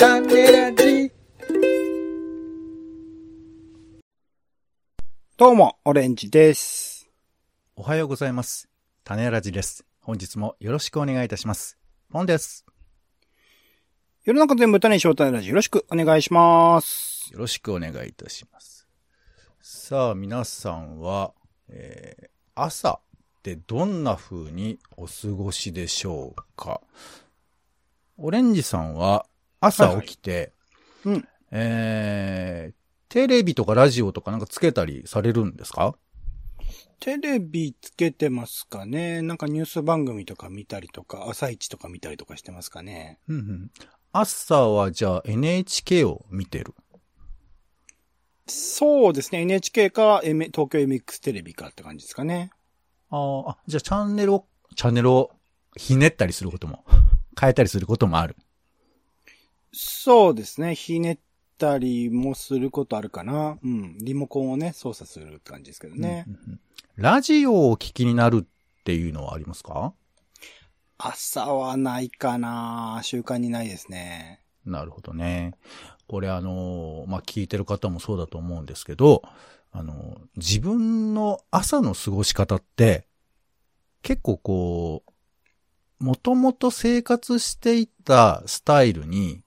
タネラジ。どうもオレンジです。おはようございます。タネラジです。本日もよろしくお願いいたします。ポンです。世の中全部タネにしようタネラジ、よろしくお願いします。よろしくお願いいたします。さあ皆さんは、朝ってどんな風にお過ごしでしょうか。オレンジさんは朝起きて、はいはい、テレビとかラジオとかなんかつけたりされるんですか？テレビつけてますかね。なんかニュース番組とか見たりとか、朝一とか見たりとかしてますかね。うんうん。朝はじゃあ NHK を見てる。そうですね。NHK か、東京 MX テレビかって感じですかね。ああ、じゃあチャンネルをひねったりすることも、変えたりすることもある。そうですね。ひねったりもすることあるかな。うん。リモコンをね、操作するって感じですけどね。うんうんうん、ラジオを聞きになるっていうのはありますか？朝はないかな。習慣にないですね。なるほどね。これまあ、聞いてる方もそうだと思うんですけど、自分の朝の過ごし方って、結構こう、もともと生活していたスタイルに、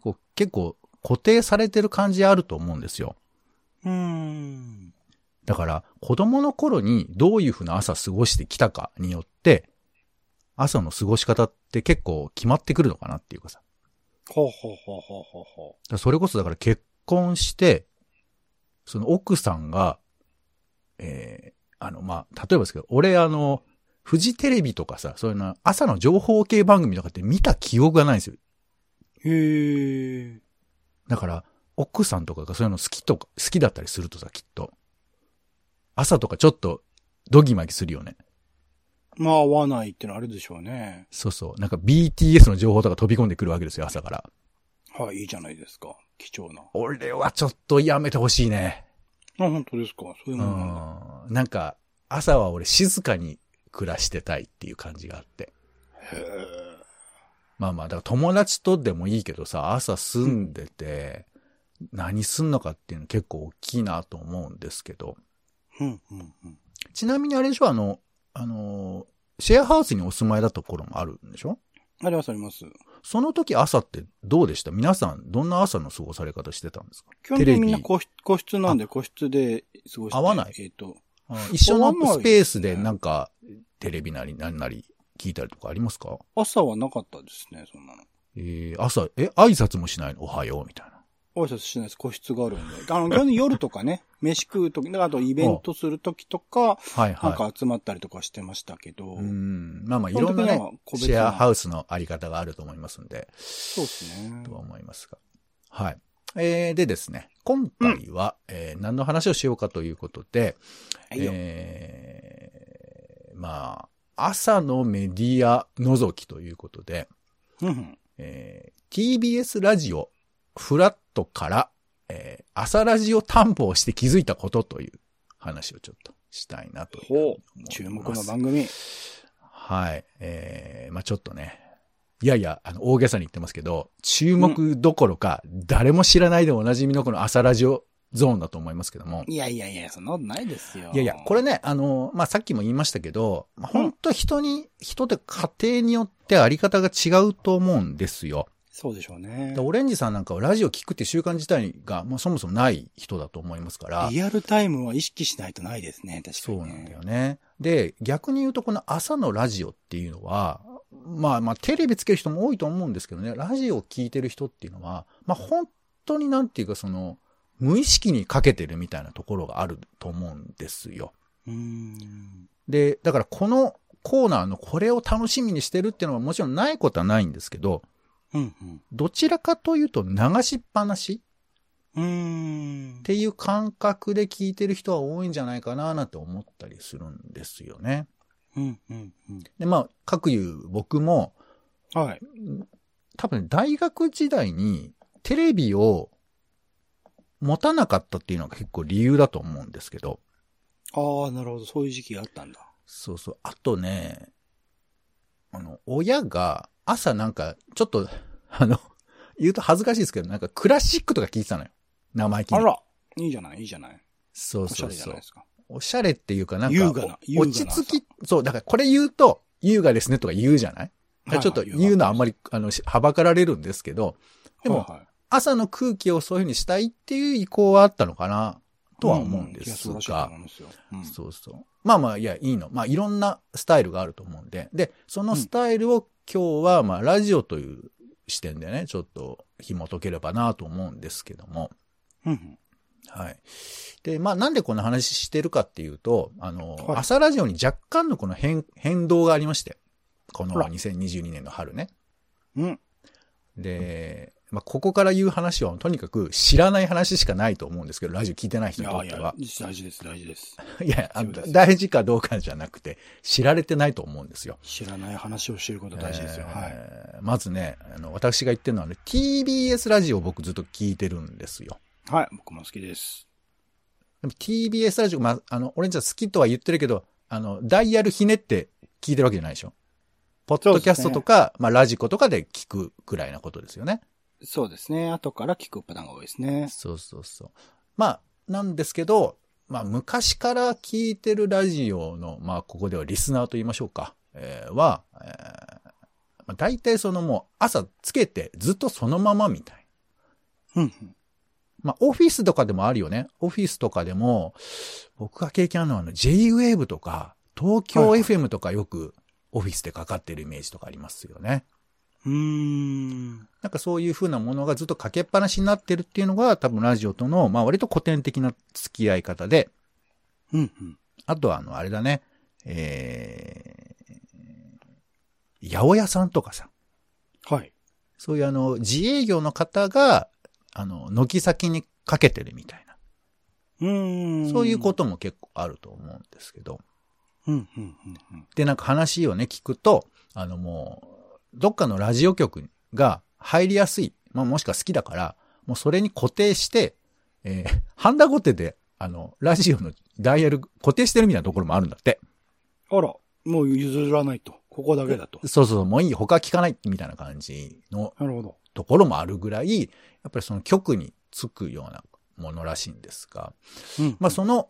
こう結構固定されてる感じあると思うんですよ。だから、子供の頃にどういうふうな朝過ごしてきたかによって、朝の過ごし方って結構決まってくるのかなっていうかさ。ほうほうほうほうほうほう。それこそだから結婚して、その奥さんが、まあ、例えばですけど、俺フジテレビとかさ、そういうの、朝の情報系番組とかって見た記憶がないんですよ。へー。だから、奥さんとかがそういうの好きだったりするとさ、きっと。朝とかちょっと、ドギマギするよね。まあ、合わないってのはあるでしょうね。そうそう。なんか BTS の情報とか飛び込んでくるわけですよ、朝から。はい、いいじゃないですか。貴重な。俺はちょっとやめてほしいね。あ、本当ですか。そういうものなんだ。なんか、朝は俺静かに暮らしてたいっていう感じがあって。へぇ。まあまあ、だから友達とでもいいけどさ、朝住んでて、何すんのかっていうの結構大きいなと思うんですけど。うん、うん、うん。ちなみにあれでしょ、シェアハウスにお住まいだった頃もあるんでしょ？ありますあります。その時朝ってどうでした？皆さんどんな朝の過ごされ方してたんですか？基本的にみんな個室なんで個室で過ごして。合わない。一緒のスペースでなんかテレビなり何なり聞いたりとかありますか？朝はなかったですね、そんなの。朝、挨拶もしないの？おはようみたいな。挨拶しないです。個室があるんで。夜とかね、飯食うとき、あとイベントするときとか、はいはい、なんか集まったりとかしてましたけど。まあまあ、いろんなね、シェアハウスのあり方があると思いますんで。そうですね。とは思いますが。はい。でですね、今回は、何の話をしようかということで、はいよ。まあ、朝のメディア覗きということで、TBS ラジオ、フラットから、朝ラジオ担保をして気づいたことという話をちょっとしたいなと思います。注目の番組。はい。まあ、ちょっとね。いやいや、大げさに言ってますけど、注目どころか、誰も知らないでおなじみのこの朝ラジオゾーンだと思いますけども。いやいやいや、そんなことないですよ。いやいや、これね、まあ、さっきも言いましたけど、まあ、本当人って家庭によってあり方が違うと思うんですよ。そうでしょうね。オレンジさんなんかはラジオ聞くって習慣自体が、まあ、そもそもない人だと思いますから。リアルタイムは意識しないとないですね、確かに、ね。そうなんだよね。で、逆に言うとこの朝のラジオっていうのは、まあテレビつける人も多いと思うんですけどね、ラジオを聞いてる人っていうのは、まあ本当になんていうか無意識にかけてるみたいなところがあると思うんですよ。で、だからこのコーナーのこれを楽しみにしてるっていうのはもちろんないことはないんですけど、うんうん、どちらかというと流しっぱなしっていう感覚で聞いてる人は多いんじゃないかななんて思ったりするんですよね。うんうんうん、で、まあ、各有僕も、はい、多分大学時代にテレビを持たなかったっていうのが結構理由だと思うんですけど。ああ、なるほど。そういう時期があったんだ。そうそう。あとね、親が、朝なんか、ちょっと、言うと恥ずかしいですけど、なんかクラシックとか聞いてたのよ。生意気に。あら、いいじゃない、いいじゃない。そうそうそう。おしゃれじゃないですか。おしゃれっていうかなんか、落ち着き、そう、だからこれ言うと、優雅ですねとか言うじゃない?ちょっと言うのはあんまり、はばかられるんですけど、でも、朝の空気をそういう風にしたいっていう意向はあったのかな、とは思うんですが、そうそう。まあまあ、いや、いいの。まあ、いろんなスタイルがあると思うんで、で、そのスタイルを今日は、まあ、ラジオという視点でね、ちょっと紐解ければなと思うんですけども、はい。で、まあ、なんでこんな話してるかっていうと、朝ラジオに若干のこの変動がありまして、この2022年の春ね。うん。で、まあ、ここから言う話はとにかく知らない話しかないと思うんですけど、ラジオ聞いてない人にとっては。いやいや、大事です、大事です。いや、大事かどうかじゃなくて、知られてないと思うんですよ。知らない話を知ること大事ですよ。はい。まずね、私が言ってるのはね、TBS ラジオを僕ずっと聞いてるんですよ。はい、僕も好きです。でも TBS ラジオ、まあ、俺んちは好きとは言ってるけど、ダイヤルひねって聞いてるわけじゃないでしょ。ポッドキャストとか、ね、まあ、ラジコとかで聞くくらいなことですよね。そうですね。後から聞くパターンが多いですね。そうそうそう。まあ、なんですけど、まあ、昔から聞いてるラジオの、まあ、ここではリスナーと言いましょうか。は、まあ、大体そのもう、朝つけてずっとそのままみたいな。うんうん。まあ、オフィスとかでもあるよね。オフィスとかでも、僕が経験あるのはJ-Wave とか、東京 FM とかよくオフィスでかかってるイメージとかありますよね。なんかそういう風なものがずっとかけっぱなしになってるっていうのが多分ラジオとの、まあ割と古典的な付き合い方で。うんうん。あとはあれだね。八百屋さんとかさ。はい。そういう自営業の方が、軒先にかけてるみたいな。そういうことも結構あると思うんですけど。で、なんか話をね、聞くと、もう、どっかのラジオ局が入りやすい。まあ、もしくは好きだから、もうそれに固定して、ハンダゴテで、ラジオのダイヤル固定してるみたいなところもあるんだって。あら、もう譲らないと。ここだけだと。そうそう、もういい。他聞かない。みたいな感じの。なるほど。ところもあるぐらい、やっぱりその局につくようなものらしいんですが、まあその、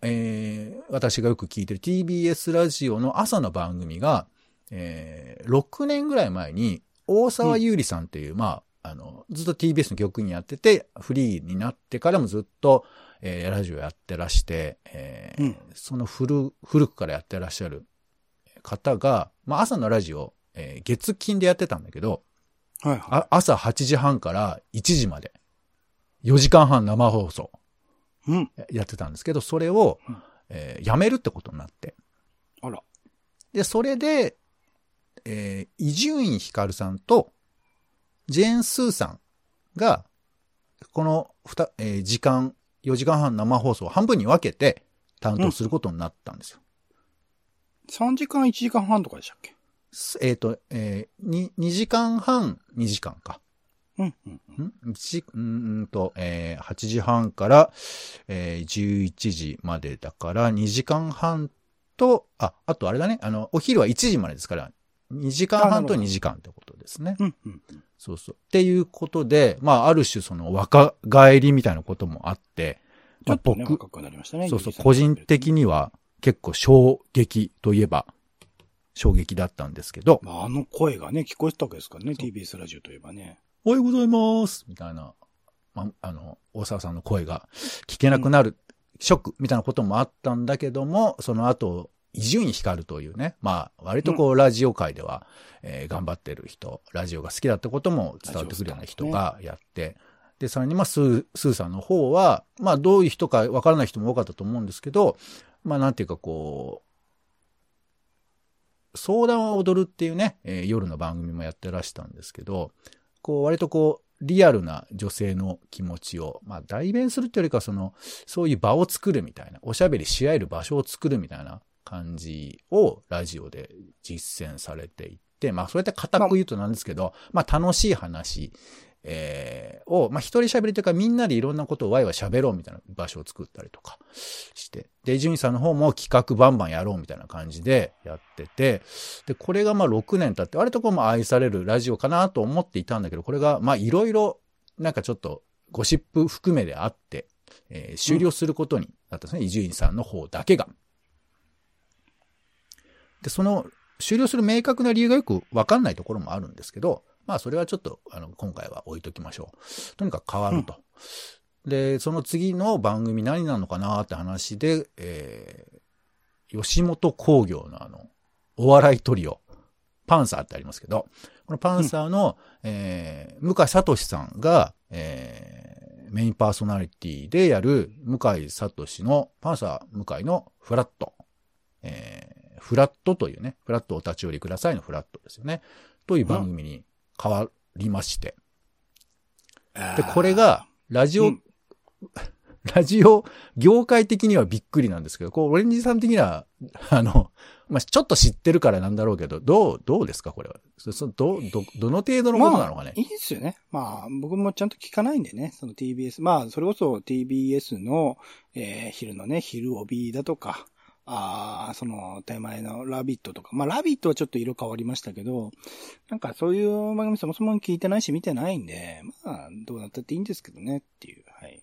私がよく聞いてる TBS ラジオの朝の番組が、6年ぐらい前に大沢優里さんっていう、まあずっと TBS の局にやってて、フリーになってからもずっと、ラジオやってらして、その古くからやってらっしゃる方が、まあ朝のラジオ、月金でやってたんだけど。はいはい、朝8時半から1時まで4時間半生放送やってたんですけど、それを、やめるってことになって。あら。で、それで、伊集院光さんとジェーン・スーさんが、この4時間半生放送を半分に分けて担当することになったんですよ。3時間1時間半とかでしたっけ？2時間半、2時間か。8時半から、11時までだから、2時間半と、あとあれだね、お昼は1時までですから、2時間半と2時間ってことですね。そうそう。っていうことで、まあ、ある種その若返りみたいなこともあって、まあ、僕、そうそう、個人的には結構衝撃といえば、衝撃だったんですけど。まあ、声がね、聞こえてたわけですからね、TBS ラジオといえばね。おはようございますみたいな、ま、大沢さんの声が聞けなくなる、ショックみたいなこともあったんだけども、その後、伊集院光というね、まあ、割とこう、ラジオ界では、頑張ってる人、ラジオが好きだってことも伝わってくるような人がやって、で、さらに、まあ、スーさんの方は、まあ、どういう人かわからない人も多かったと思うんですけど、まあ、なんていうかこう、相談は踊るっていうね、夜の番組もやってらしたんですけど、こう割とこうリアルな女性の気持ちをまあ代弁するっていうよりかはそういう場を作るみたいな、おしゃべりし合える場所を作るみたいな感じをラジオで実践されていって、まあそうやって固く言うとなんですけど、まあ楽しい話、をまあ一人喋りというかみんなでいろんなことをワイワイ喋ろうみたいな場所を作ったりとかして、で伊集院さんの方も企画バンバンやろうみたいな感じでやってて、でこれがまあ6年経って割とこうまあ愛されるラジオかなと思っていたんだけど、これがまあいろいろなんかちょっとゴシップ含めであって、終了することになったんですね、伊集院さんの方だけが。で、その終了する明確な理由がよく分かんないところもあるんですけど、まあそれはちょっと今回は置いときましょう。とにかく変わると。で、その次の番組何なのかなって話で、吉本興業のお笑いトリオ、パンサーってありますけど、このパンサーの、向井聡さんが、メインパーソナリティでやる向井聡のパンサー向井のフラット、フラットというね、フラットお立ち寄りくださいのフラットですよね、という番組に変わりまして、でこれがラジオ業界的にはびっくりなんですけど、こうオレンジさん的にはまあ、ちょっと知ってるからなんだろうけど、どうですかこれは。どの程度のことなのかね。まあ、いいですよね。まあ僕もちゃんと聞かないんでね、その TBS、まあそれこそ TBS の、昼のね昼帯だとか。その、手前のラビットとか。まあ、ラビットはちょっと色変わりましたけど、なんかそういう番組そもそも聞いてないし見てないんで、まあ、どうなったっていいんですけどねっていう、はい。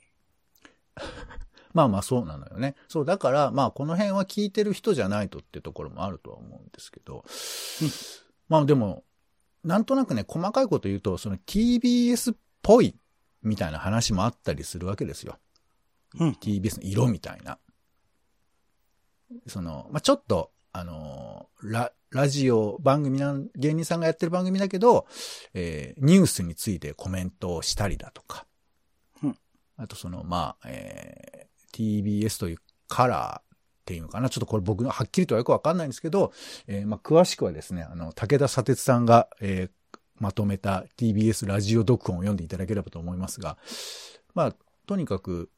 まあまあ、そうなのよね。そう、だから、まあ、この辺は聞いてる人じゃないとってところもあるとは思うんですけど、まあでも、なんとなくね、細かいこと言うと、その TBS っぽいみたいな話もあったりするわけですよ。うん、TBS の色みたいな。その、まあ、ちょっと、ラジオ番組芸人さんがやってる番組だけど、ニュースについてコメントをしたりだとか。うん、あとその、まあ、TBS というカラーっていうのかな。ちょっとこれ僕のはっきりとはよくわかんないんですけど、まあ、詳しくはですね、武田砂鉄さんが、まとめた TBS ラジオ読本を読んでいただければと思いますが、まあ、とにかく、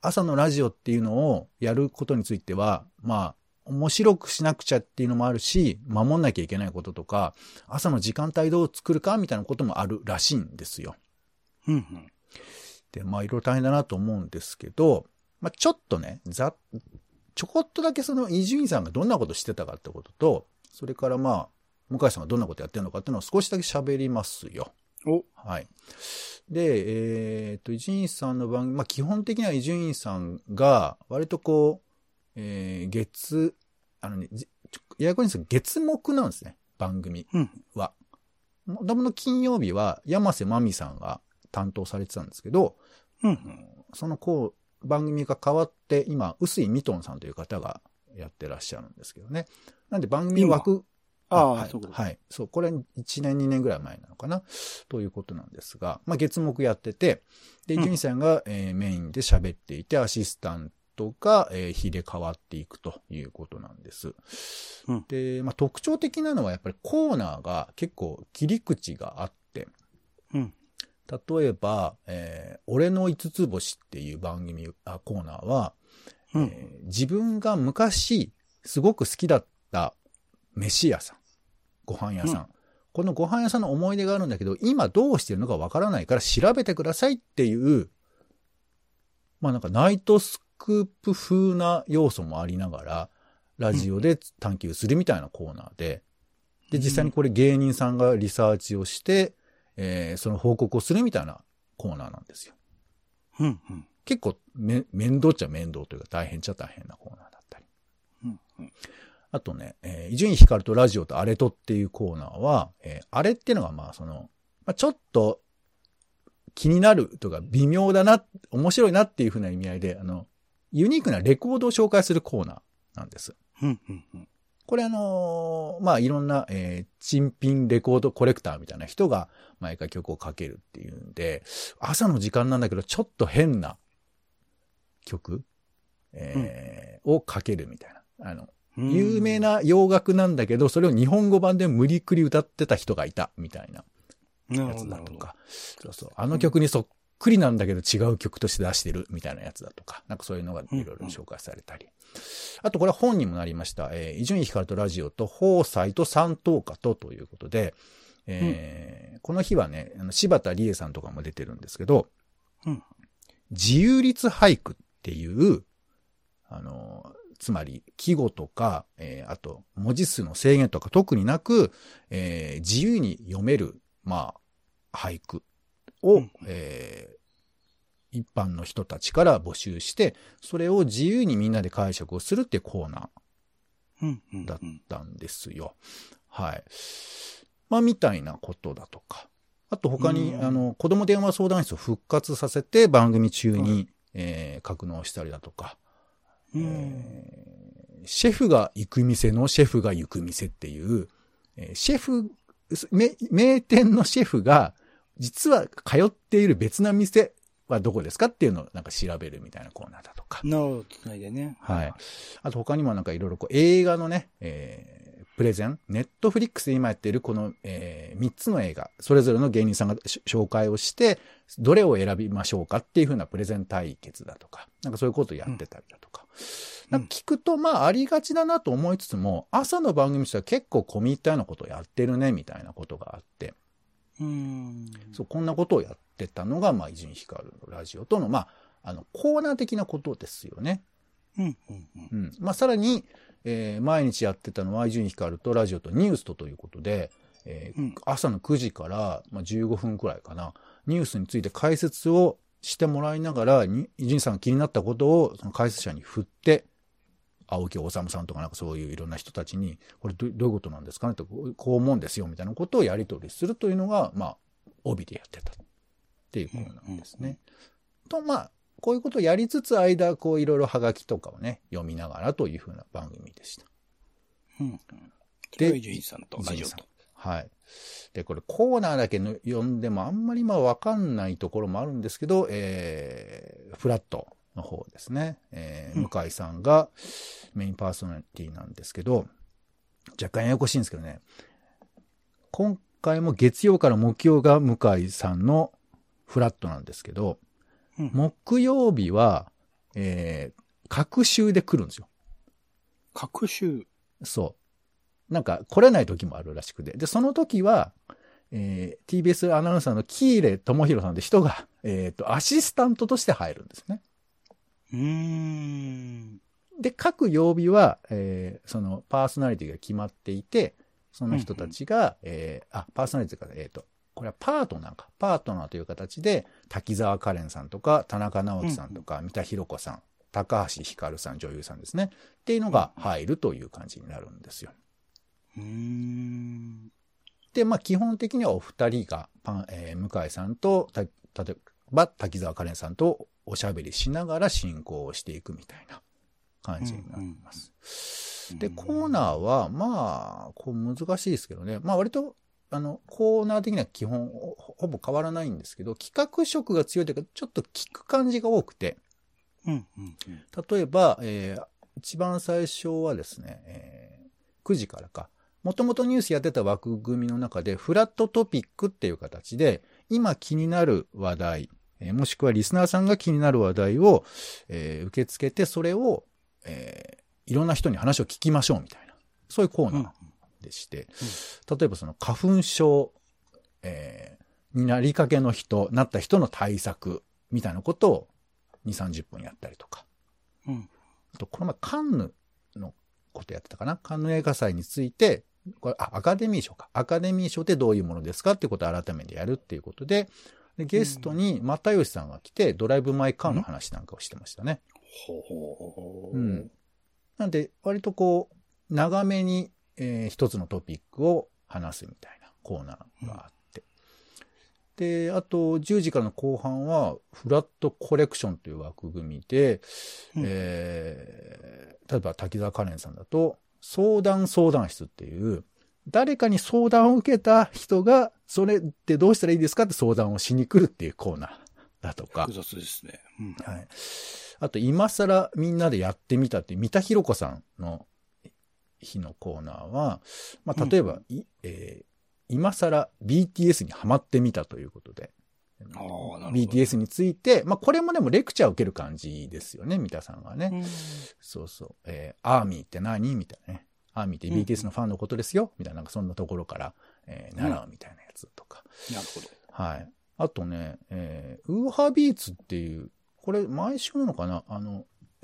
朝のラジオっていうのをやることについては、まあ、面白くしなくちゃっていうのもあるし、守んなきゃいけないこととか、朝の時間帯どう作るかみたいなこともあるらしいんですよ。うんうん。で、まあ、いろいろ大変だなと思うんですけど、まあ、ちょっとね、ちょこっとだけその伊集院さんがどんなことしてたかってことと、それからまあ、向井さんがどんなことやってるのかっていうのを少しだけ喋りますよ。お。はい。で、伊集院さんの番組、まあ、基本的には伊集院さんが、割とこう、ややこいんですけど、月木なんですね、番組は。もともと金曜日は、山瀬まみさんが担当されてたんですけど、うんうん、そのこう、番組が変わって、今、臼井ミトンさんという方がやってらっしゃるんですけどね。なんで番組枠、はい、そうはい。そう。これ1年2年ぐらい前なのかなということなんですが、まあ月目やってて、で、伊集院さんが、メインで喋っていて、アシスタントが、日で変わっていくということなんです。うん、で、まあ特徴的なのはやっぱりコーナーが結構切り口があって、うん、例えば、俺の五つ星っていう番組、コーナーは、うん自分が昔すごく好きだった飯屋さん、ご飯屋さん、うん、このご飯屋さんの思い出があるんだけど、今どうしてるのかわからないから調べてくださいっていう、まあなんかナイトスクープ風な要素もありながら、ラジオで探求するみたいなコーナーで、うん、で実際にこれ芸人さんがリサーチをして、その報告をするみたいなコーナーなんですよ。うんうん、結構面倒っちゃ面倒というか大変っちゃ大変なコーナーだったり。うんうんあとね、伊集院光とラジオとアレトっていうコーナーは、アレっていうのがまあその、まあ、ちょっと気になるとか微妙だな、面白いなっていう風な意味合いで、ユニークなレコードを紹介するコーナーなんです。これまあいろんな、珍品レコードコレクターみたいな人が毎回曲をかけるっていうんで、朝の時間なんだけどちょっと変な曲、をかけるみたいな。有名な洋楽なんだけど、それを日本語版で無理くり歌ってた人がいた、みたいなやつだとか。そうそう。あの曲にそっくりなんだけど違う曲として出してる、みたいなやつだとか。なんかそういうのがいろいろ紹介されたり。うんうん、あとこれは本にもなりました。伊集院光とラジオと、放送と三等家とということで、この日はね、柴田理恵さんとかも出てるんですけど、うん、自由律俳句っていう、つまり、季語とか、あと、文字数の制限とか特になく、自由に読める、まあ、俳句を、一般の人たちから募集して、それを自由にみんなで解釈をするっていうコーナーだったんですよ。はい。まあ、みたいなことだとか。あと他に、子供電話相談室を復活させて番組中に、格納したりだとか、シェフが行く店のシェフが行く店っていう、名店のシェフが実は通っている別な店はどこですかっていうのをなんか調べるみたいなコーナーだとか。なるほど、つないでね。はい。あと他にもなんかいろいろこう映画のね、プレゼン、ネットフリックスで今やっているこの、3つの映画、それぞれの芸人さんが紹介をして、どれを選びましょうかっていう風なプレゼン対決だとか、なんかそういうことをやってたりだとか。なんか聞くと、まあありがちだなと思いつつも、朝の番組としては結構込み入ったようなことをやってるね、みたいなことがあって。そう、こんなことをやってたのが、まあ伊集院光のラジオとの、まあ、コーナー的なことですよね。まあさらに、毎日やってたのは伊集院光とラジオとニュースとということで、朝の9時から、まあ、15分くらいかな、ニュースについて解説をしてもらいながら、伊集院さんが気になったことをその解説者に振って、青木治さんとかなんかそういういろんな人たちに、これ どういうことなんですかねと、こう思うんですよみたいなことをやり取りするというのが、まあ、帯でやってたっていうことなんですね。と、まあ、こういうことをやりつつ間、こういろいろハガキとかをね、読みながらというふうな番組でした。で、伊集院さんとラジオと。はい。で、これコーナーだけ読んでもあんまり今わかんないところもあるんですけど、フラットの方ですね。向井さんがメインパーソナリティなんですけど、若干ややこしいんですけどね。今回も月曜から木曜が向井さんのフラットなんですけど、木曜日は、隔週で来るんですよ。隔週？そう。なんか来れない時もあるらしくて。で、その時は、TBS アナウンサーの喜入智弘さんって人が、アシスタントとして入るんですね。で、各曜日は、そのパーソナリティが決まっていて、その人たちが、パーソナリティから、これはパートナーという形で、滝沢カレンさんとか、田中直樹さんとか、三田寛子さん、高橋ひかるさん、女優さんですね。っていうのが入るという感じになるんですよ。で、まあ、基本的にはお二人が、向井さんと、例えば滝沢カレンさんとおしゃべりしながら進行をしていくみたいな感じになります。で、コーナーは、まあ、こう難しいですけどね。まあ、割と、コーナー的には基本ほぼ変わらないんですけど、企画色が強いというか、ちょっと聞く感じが多くて。例えば、一番最初はですね、9時からか。もともとニュースやってた枠組みの中で、フラットトピックっていう形で、今気になる話題、もしくはリスナーさんが気になる話題を、受け付けて、それを、いろんな人に話を聞きましょうみたいな。そういうコーナー。でして、例えばその花粉症、になりかけの人、なった人の対策みたいなことを2、30分やったりとか。あと、この前カンヌのことやってたかな。カンヌ映画祭について、これアカデミー賞か。アカデミー賞ってどういうものですかっていうことを改めてやるっていうことで、でゲストに又吉さんが来て、ドライブ・マイ・カーの話なんかをしてましたね。なんで、割とこう、長めに、一つのトピックを話すみたいなコーナーがあって。で、あと、10時からの後半は、フラットコレクションという枠組みで、例えば滝沢カレンさんだと、相談室っていう、誰かに相談を受けた人が、それってどうしたらいいですかって相談をしに来るっていうコーナーだとか。複雑ですね。はい。あと、今更みんなでやってみたっていう、三田寛子さんの日のコーナーは、まあ、例えば、今更 BTS にハマってみたということで、BTS について、まあ、これもでもレクチャーを受ける感じですよね、三田さんがね。アーミーって何みたいなね。アーミーって BTS のファンのことですよ、みたいな、なんかそんなところから、習うみたいなやつとか。はい。あとね、ウーハービーツっていう、これ毎週なのかな、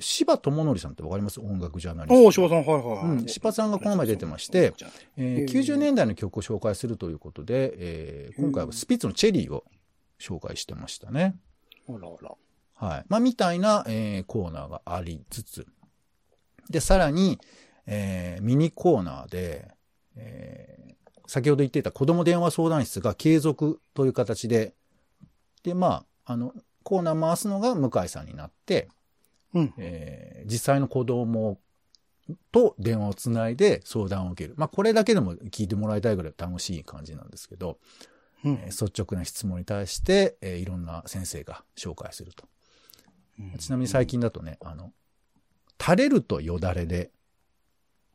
柴智則さんってわかります？音楽ジャーナリスト。柴さん、はいはい、うん。柴さんがこの前出てまして、90年代の曲を紹介するということで、今回はスピッツのチェリーを紹介してましたね。あらあら。はい。まあ、みたいな、コーナーがありつつ。で、さらに、ミニコーナーで、先ほど言っていた子供電話相談室が継続という形で、で、まあ、コーナー回すのが向井さんになって、うん実際の子供と電話をつないで相談を受ける。まあ、これだけでも聞いてもらいたいぐらい楽しい感じなんですけど、うん率直な質問に対して、いろんな先生が紹介すると。うん、ちなみに最近だとね、垂れるとよだれで、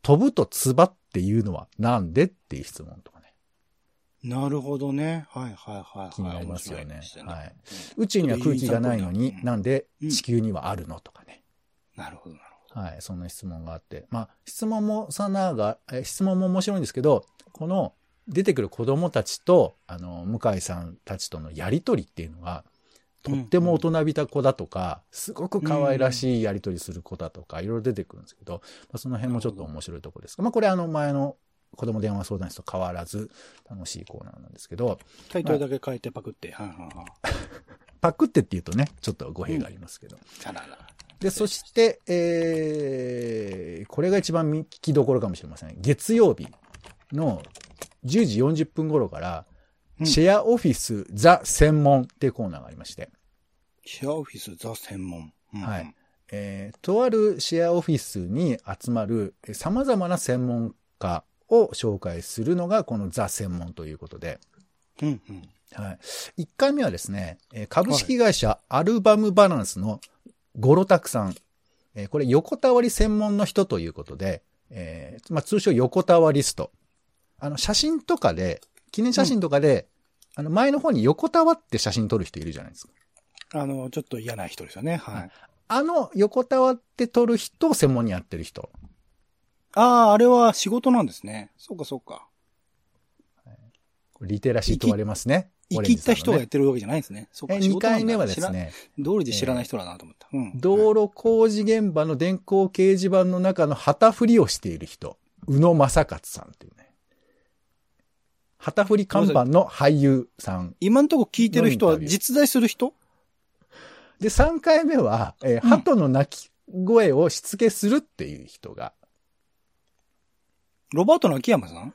飛ぶとつばっていうのはなんでっていう質問とかね。なるほどね。はいはいはい、はい。気になりますよね。はい。宇宙には空気がないのに、なんで地球にはあるのとかね。なるほどなるほど。はい。そんな質問があって。まあ、質問も面白いんですけど、この出てくる子供たちと、向井さんたちとのやりとりっていうのが、とっても大人びた子だとか、すごく可愛らしいやりとりする子だとか、いろいろ出てくるんですけど、まあ、その辺もちょっと面白いところですが、まあ、これ前の子供電話相談室と変わらず楽しいコーナーなんですけど。タイトルだけ変えてパクって。パクってって言うとね、ちょっと語弊がありますけど。うん、で、そして、これが一番聞きどころかもしれません。月曜日の10時40分頃から、シェアオフィスザ専門っていうコーナーがありまして。シェアオフィスザ専門、うん、はい、とあるシェアオフィスに集まる様々な専門家を紹介するのがこのザ専門ということで。うんうん、はい。1回目はですね、株式会社アルバムバランスのゴロタクさん。これ横たわり専門の人ということで、まあ、通称横たわリスト。記念写真とかで、うん、前の方に横たわって写真撮る人いるじゃないですか。ちょっと嫌な人ですよね。はい。横たわって撮る人を専門にやってる人。あれは仕事なんですね。そうか、そうか。リテラシー問われますね。生きった人がやってるわけじゃないんですね。そうか、2回目はですね。道理で知らない人だなと思った。道路工事現場の電光掲示板の中の旗振りをしている人。宇野正勝さんっていうね。旗振り看板の俳優さん。今のところ聞いてる人は実在する人？で、3回目は、鳩の鳴き声をしつけするっていう人が。ロバートの秋山さん？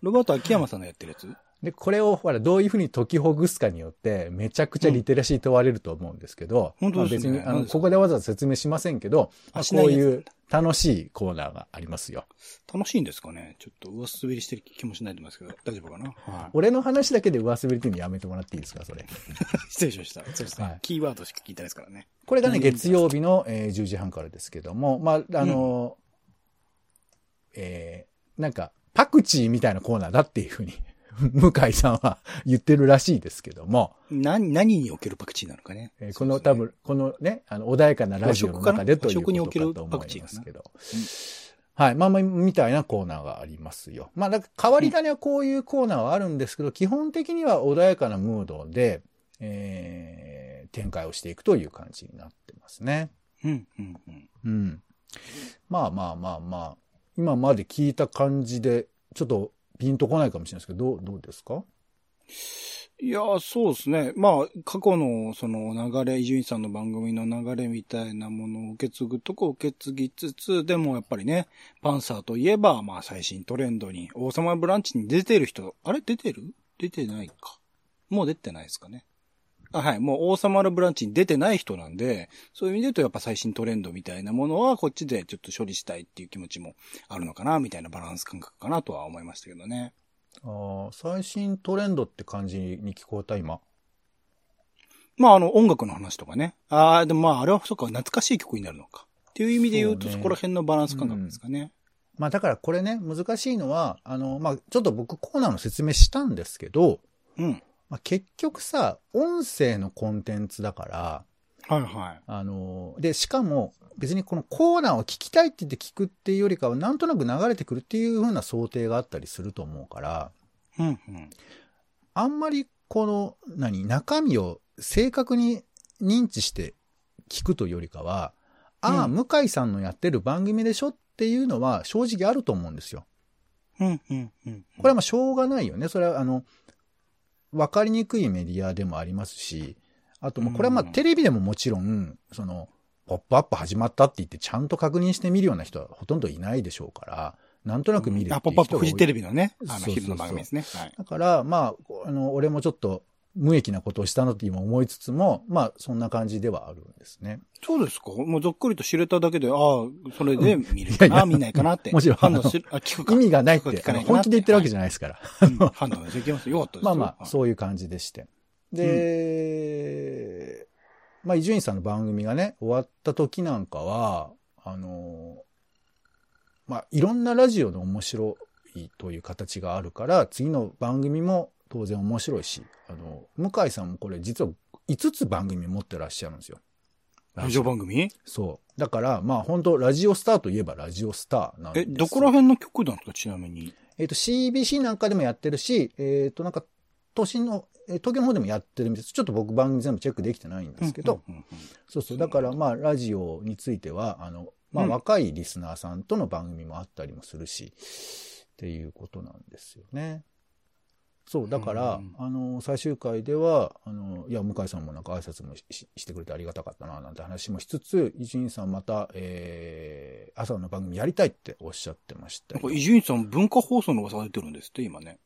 ロバート秋山さんのやってるやつ？で、これをほら、どういうふうに解きほぐすかによって、めちゃくちゃリテラシー問われると思うんですけど、うん、本当ですね。別に、ここでわざわざ説明しませんけど、こういう楽しいコーナーがありますよ。楽しいんですかね？ちょっと上滑りしてる気もしないでますけど、大丈夫かな？はい、俺の話だけで上滑りっていうのやめてもらっていいですか、それ。失礼しました。そうですね。はい、キーワードしか聞いてないですからね。これがね、月曜日の、10時半からですけども、まあ、なんか、パクチーみたいなコーナーだっていうふうに。向井さんは言ってるらしいですけども。何におけるパクチーなのかね。多分、このね、穏やかなラジオの中でということだと思いますけど。はい。まあまあ、みたいなコーナーがありますよ。まあ、だから変わり種はこういうコーナーはあるんですけど、基本的には穏やかなムードで、展開をしていくという感じになってますね。うん、うん、うん。うん。まあまあまあまあ、今まで聞いた感じで、ちょっと、ピンとこないかもしれないですけど、どうですか？いや、そうですね。まあ、過去のその流れ、伊集院さんの番組の流れみたいなものを受け継ぐとこ受け継ぎつつ、でもやっぱりね、パンサーといえば、まあ最新トレンドに、王様ブランチに出てる人、あれ出てる？出てないか。もう出てないですかね。はい。もう王様のブランチに出てない人なんで、そういう意味で言うとやっぱ最新トレンドみたいなものはこっちでちょっと処理したいっていう気持ちもあるのかな、みたいなバランス感覚かなとは思いましたけどね。最新トレンドって感じに聞こえた今。まあ音楽の話とかね。でもまああれはそうか、懐かしい曲になるのか。っていう意味で言うとそこら辺のバランス感覚ですかね。うん、まあだからこれね、難しいのは、まあちょっと僕コーナーの説明したんですけど、うん。まあ、結局さ、音声のコンテンツだから、はいはい。で、しかも別にこのコーナーを聞きたいって言って聞くっていうよりかは、なんとなく流れてくるっていう風な想定があったりすると思うから、うんうん。あんまりこの、中身を正確に認知して聞くというよりかは、ああ、向井さんのやってる番組でしょっていうのは正直あると思うんですよ。うんうんうん、これはまあしょうがないよね。それはわかりにくいメディアでもありますし、あともこれはまあテレビでももちろんそのポップアップ始まったって言ってちゃんと確認して見るような人はほとんどいないでしょうから、なんとなく見るっていう人が多い。ポップアップフジテレビのね、昼の番組ですね。はい、だからまあ俺もちょっと無益なことをしたのって今思いつつも、まあそんな感じではあるんですね。そうですか。もうざっくりと知れただけで、ああそれで見るかな、うん、いやいや見ないかなって。もちろん聞くか意味がないって本気で言ってるわけじゃないですから。はいうん、判断できますよかったです。まあまあそういう感じでして。で、うん、まあ伊集院さんの番組がね終わった時なんかはまあいろんなラジオの面白いという形があるから次の番組も当然面白いし、向井さんもこれ実は5つ番組持ってらっしゃるんですよ。ラジオ番組？そう。だから、まあ本当ラジオスターといえばラジオスターなんです。どこら辺の曲なんですかちなみに。CBC なんかでもやってるし、なんか都心の、東京の方でもやってるみたいです。ちょっと僕番組全部チェックできてないんですけど、そうそう。だからまあラジオについては、まあ若いリスナーさんとの番組もあったりもするし、っていうことなんですよね。そうだから、うん、最終回ではいや向井さんもなんか挨拶も してくれてありがたかったななんて話もしつつ伊集院さんまた、朝の番組やりたいっておっしゃってました。伊集院さん文化放送の噂出てるんですって今ね。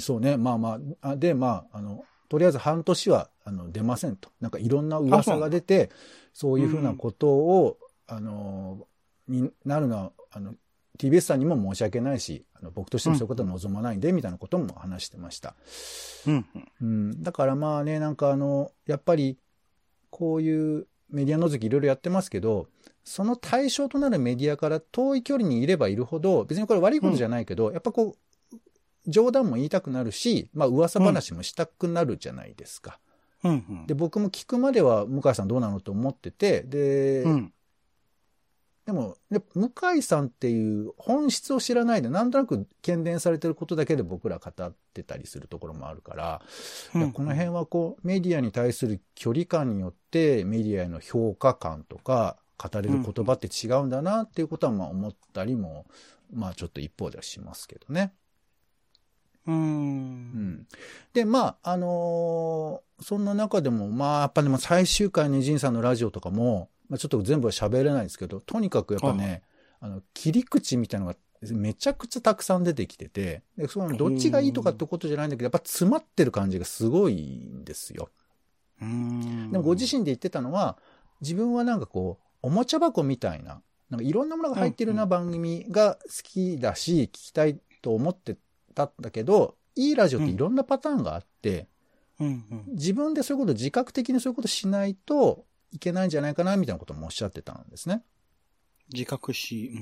そうねまあまあでまあとりあえず半年は出ませんとなんかいろんな噂が出てそういうふうなことを、うん、になるのはTBS さんにも申し訳ないし、僕としてもそういうことは望まないんで、みたいなことも話してました。うんうん、だからまあね、なんかやっぱり、こういうメディアのぞきいろいろやってますけど、その対象となるメディアから遠い距離にいればいるほど、別にこれ悪いことじゃないけど、うん、やっぱこう、冗談も言いたくなるし、まあ噂話もしたくなるじゃないですか。うんうん、で、僕も聞くまでは、向井さんどうなのと思ってて、で、うんでも、向井さんっていう本質を知らないで、なんとなく喧伝されてることだけで僕ら語ってたりするところもあるから、うん、この辺はこう、メディアに対する距離感によって、メディアへの評価感とか、語れる言葉って違うんだなっていうことは、まあ思ったりも、まあちょっと一方ではしますけどね。うん。で、まあ、そんな中でも、まあやっぱでも最終回に仁さんのラジオとかも、まあ、ちょっと全部は喋れないんですけど、とにかくやっぱね、切り口みたいなのがめちゃくちゃたくさん出てきてて、でそのどっちがいいとかってことじゃないんだけど、やっぱ詰まってる感じがすごいんですよ。でもご自身で言ってたのは、自分はなんかこう、おもちゃ箱みたいな、なんかいろんなものが入ってるような番組が好きだし、聞きたいと思ってたんだけど、いいラジオっていろんなパターンがあって、自分でそういうこと、自覚的にそういうことしないと、いけないんじゃないかなみたいなこともおっしゃってたんですね。自覚し、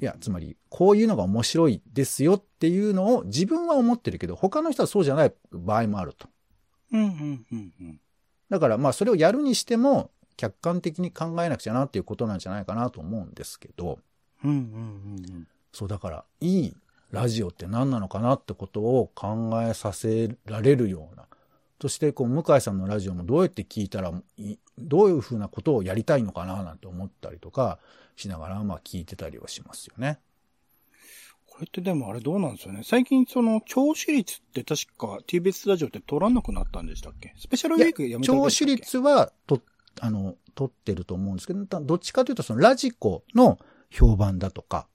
いやつまりこういうのが面白いですよっていうのを自分は思ってるけど他の人はそうじゃない場合もあると。だからまあそれをやるにしても客観的に考えなくちゃなっていうことなんじゃないかなと思うんですけど。そうだからいいラジオって何なのかなってことを考えさせられるような。そしてこう向井さんのラジオもどうやって聞いたらどういうふうなことをやりたいのかななんて思ったりとかしながらまあ聞いてたりはしますよね。これってでもあれどうなんですよね。最近その聴取率って確か TBS ラジオって取らなくなったんでしたっけ？スペシャルウィークやめたんでしたっけ？聴取率は取ってると思うんですけど、どっちかというとそのラジコの評判だとか、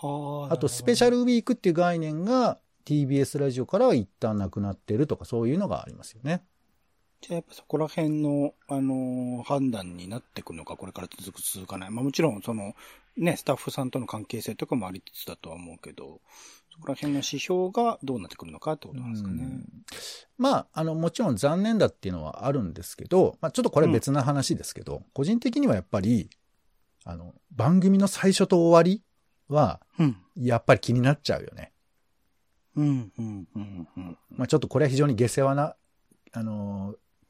あとスペシャルウィークっていう概念がTBS ラジオからは一旦なくなってるとかそういうのがありますよね。じゃあやっぱそこら辺の、判断になってくるのか、これから続かない。まあもちろんそのね、スタッフさんとの関係性とかもありつつだとは思うけど、そこら辺の指標がどうなってくるのかってことなんですかね。まあ、もちろん残念だっていうのはあるんですけど、まあちょっとこれは別な話ですけど、個人的にはやっぱり、番組の最初と終わりは、やっぱり気になっちゃうよね。まあちょっとこれは非常に下世話な、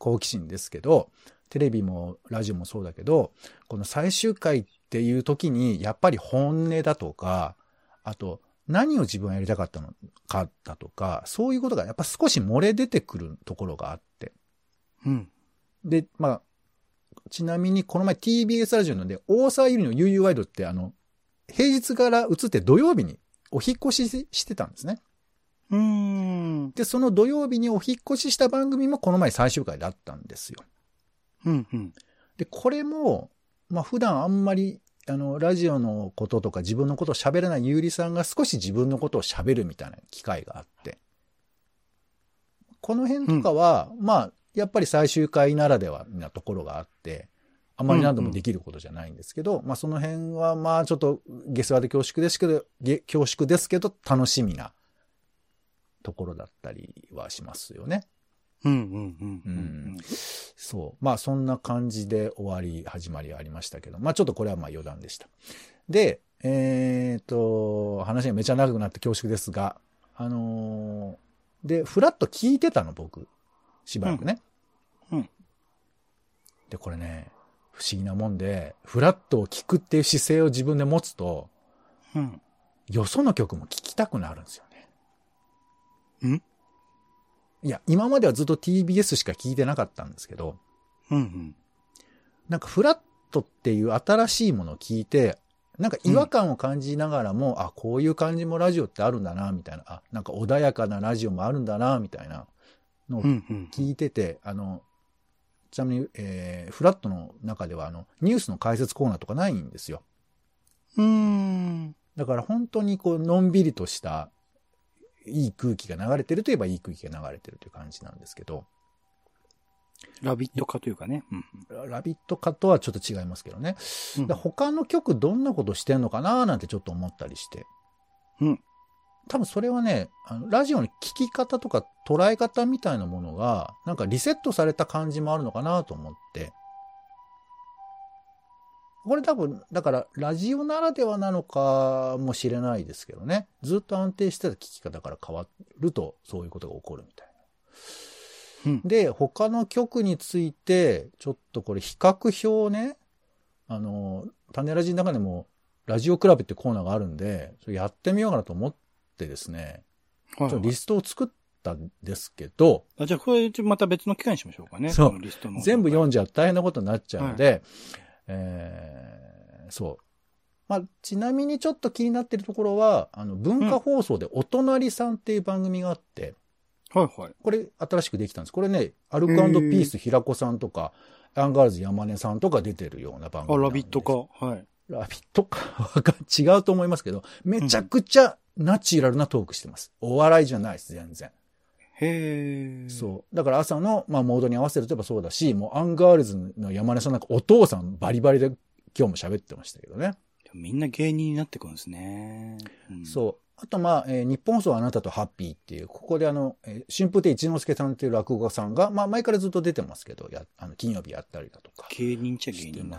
好奇心ですけど、テレビもラジオもそうだけど、この最終回っていう時に、やっぱり本音だとか、あと何を自分はやりたかったのかだとか、そういうことがやっぱ少し漏れ出てくるところがあって。で、まあ、ちなみにこの前 TBS ラジオので大沢ゆりの悠々ワイドって平日から移って土曜日にお引っ越ししてたんですね。でその土曜日にお引っ越しした番組もこの前最終回だったんですよ。でこれも、まあ、普段あんまりラジオのこととか自分のことを喋らないゆうりさんが少し自分のことを喋るみたいな機会があって、この辺とかは、まあやっぱり最終回ならではなところがあって、あまり何度もできることじゃないんですけど、まあその辺はまあちょっとゲスワで恐縮ですけど楽しみなところだったりはしますよね。そう。まあそんな感じで終わり、始まりありましたけど、まあちょっとこれはまあ余談でした。で、話がめちゃ長くなって恐縮ですが、で、フラッと聞いてたの僕、しばらくね。で、これね、不思議なもんで、フラットを聞くっていう姿勢を自分で持つと、よその曲も聞きたくなるんですよね。いや、今まではずっと TBS しか聞いてなかったんですけど、なんかフラットっていう新しいものを聞いて、なんか違和感を感じながらも、あ、こういう感じもラジオってあるんだな、みたいな、あ、なんか穏やかなラジオもあるんだな、みたいなのを聞いてて、ちなみに、フラットの中では、ニュースの解説コーナーとかないんですよ。だから本当にこう、のんびりとした、いい空気が流れてるといえばいい空気が流れてるという感じなんですけど。ラビット化というかね。ラビット化とはちょっと違いますけどね。他の曲どんなことしてんのかなーなんてちょっと思ったりして。多分それはね、ラジオの聞き方とか捉え方みたいなものが、なんかリセットされた感じもあるのかなと思って。これ多分、だから、ラジオならではなのかもしれないですけどね。ずっと安定してた聞き方から変わると、そういうことが起こるみたいな。で、他の曲について、ちょっとこれ、比較表をね、種ラジの中でも、ラジオクラブってコーナーがあるんで、それやってみようかなと思ってですね、ちょっとリストを作ったんですけど。じゃあ、これ、また別の機会にしましょうかね。そう。リストの全部読んじゃ大変なことになっちゃうので、そう。まあ、ちなみにちょっと気になってるところは、文化放送でお隣さんっていう番組があって、これ新しくできたんです。これね、アルコ&ピース平子さんとか、アンガールズ山根さんとか出てるような番組。ラビットか。ラビットか違うと思いますけど、めちゃくちゃナチュラルなトークしてます。お笑いじゃないです、全然。そう。だから朝の、まあ、モードに合わせるとやっぱそうだし、もうアンガールズの山根さんなんかお父さんバリバリで今日も喋ってましたけどね。みんな芸人になってくるんですね。そう。あと、まあ、日本放送はあなたとハッピーっていう、ここで春風亭一之輔さんっていう落語家さんが、まあ、前からずっと出てますけど、金曜日やったりだとか。芸人っちゃ芸人だな。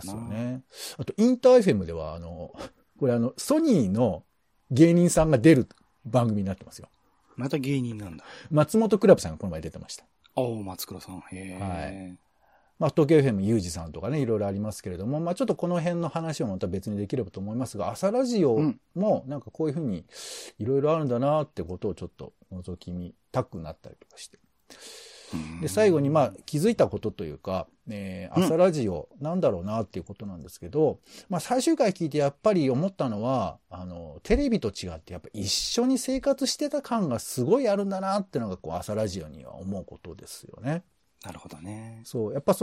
あと、インターFMでは、これソニーの芸人さんが出る番組になってますよ。また芸人なんだ。松本クラブさんがこの前出てました。松倉さん。まあ、東京 FM ユージさんとかね、いろいろありますけれども、まあ、ちょっとこの辺の話をまた別にできればと思いますが、朝ラジオもなんかこういうふうにいろいろあるんだなってことをちょっと覗き見たくなったりとかして。で、最後にまあ、気づいたことというか、朝ラジオなんだろうなっていうことなんですけど、まあ、最終回聞いてやっぱり思ったのは、テレビと違ってやっぱ一緒に生活してた感がすごいあるんだなっていうのが、こう、朝ラジオには思うことですよね。そう。やっぱ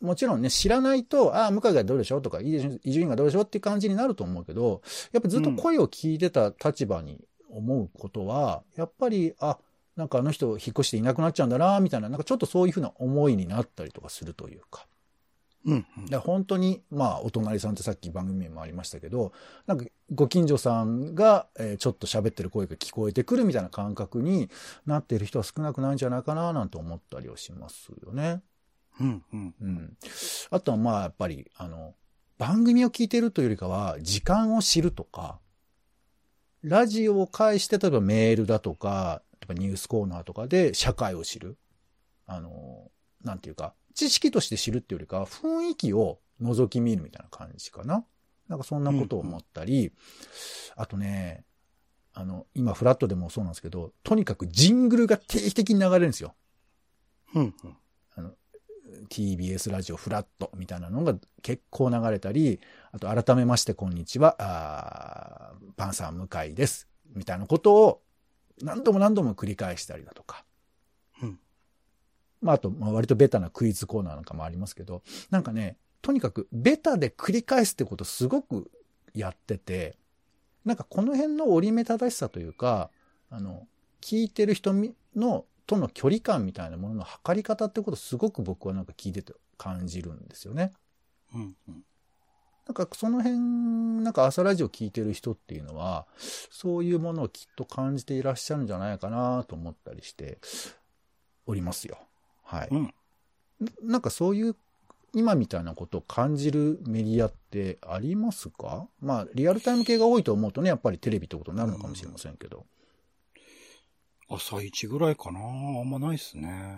もちろんね、知らないと、ああ、向井がどうでしょうとか、伊集院がどうでしょうっていう感じになると思うけど、やっぱずっと声を聞いてた立場に思うことは、やっぱり、あ、なんかあの人引っ越していなくなっちゃうんだなみたいな、なんかちょっとそういうふうな思いになったりとかするというか。だから本当に、まあ、お隣さんってさっき番組名もありましたけど、なんかご近所さんが、ちょっと喋ってる声が聞こえてくるみたいな感覚になっている人は少なくないんじゃないかななんて思ったりをしますよね。あとはまあ、やっぱり、番組を聞いてるというよりかは、時間を知るとか、ラジオを介して、例えばメールだとか、ニュースコーナーとかで社会を知る。なんていうか、知識として知るっていうよりか、雰囲気を覗き見るみたいな感じかな。なんかそんなことを思ったり、あとね、今フラットでもそうなんですけど、とにかくジングルが定期的に流れるんですよ。TBS ラジオフラットみたいなのが結構流れたり、あと改めましてこんにちは、パンサー向井ですみたいなことを何度も何度も繰り返したりだとか、まあ、あと割とベタなクイズコーナーなんかもありますけど、なんかね、とにかくベタで繰り返すってことをすごくやってて、なんかこの辺の折り目正しさというか、聞いてる人のとの距離感みたいなものの測り方ってことをすごく僕はなんか聞いてて感じるんですよね。うんうん、なんかその辺、なんか朝ラジオ聞いてる人っていうのはそういうものをきっと感じていらっしゃるんじゃないかなと思ったりしておりますよ。はい。うん、なんかそういう今みたいなことを感じるメディアってありますか？まあリアルタイム系が多いと思うとね、やっぱりテレビってことになるのかもしれませんけど、朝一ぐらいかな、あんまないですね。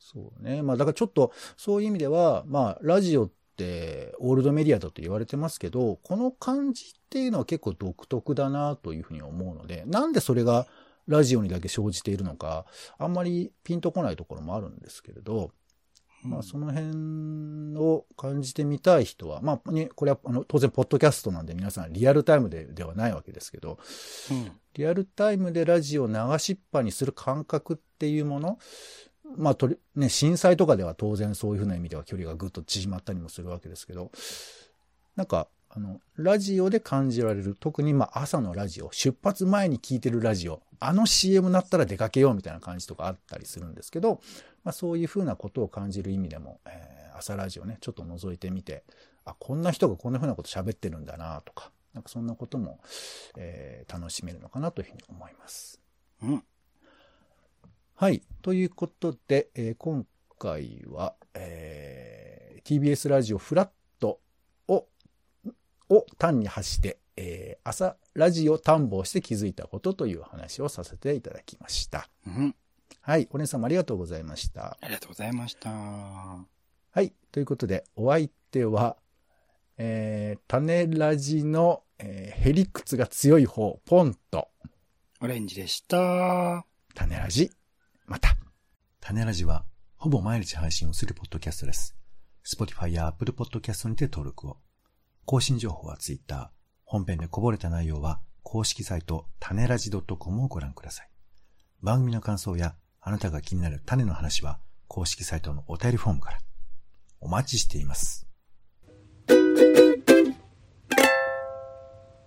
そうね。まあだからちょっとそういう意味では、まあラジオってオールドメディアだと言われてますけど、この感じっていうのは結構独特だなというふうに思うので、なんでそれがラジオにだけ生じているのか、あんまりピンとこないところもあるんですけれど、まあ、その辺を感じてみたい人は、まあね、これは当然ポッドキャストなんで皆さんリアルタイムではないわけですけど、うん、リアルタイムでラジオを流しっぱにする感覚っていうもの、まあね、震災とかでは当然そういうふうな意味では距離がぐっと縮まったりもするわけですけど、なんかラジオで感じられる、特にまあ朝のラジオ、出発前に聞いてるラジオ、CM なったら出かけようみたいな感じとかあったりするんですけど、まあ、そういうふうなことを感じる意味でも、朝ラジオね、ちょっと覗いてみて、あ、こんな人がこんなふうなこと喋ってるんだなとか、なんかそんなことも、楽しめるのかなというふうに思います。うん。はい。ということで、今回は、TBS ラジオフラットを単に発して、朝ラジオ探訪して気づいたことという話をさせていただきました。うん。はい。お姉さんもありがとうございました。ありがとうございました。はい。ということで、お相手は、種ラジの、ヘリクツが強い方、ポンと。オレンジでした。種ラジ、また。種ラジは、ほぼ毎日配信をするポッドキャストです。Spotify や Apple Podcast にて登録を。更新情報は Twitter。本編でこぼれた内容は、公式サイト、種ラジ .com をご覧ください。番組の感想や、あなたが気になる種の話は公式サイトのお便りフォームからお待ちしています。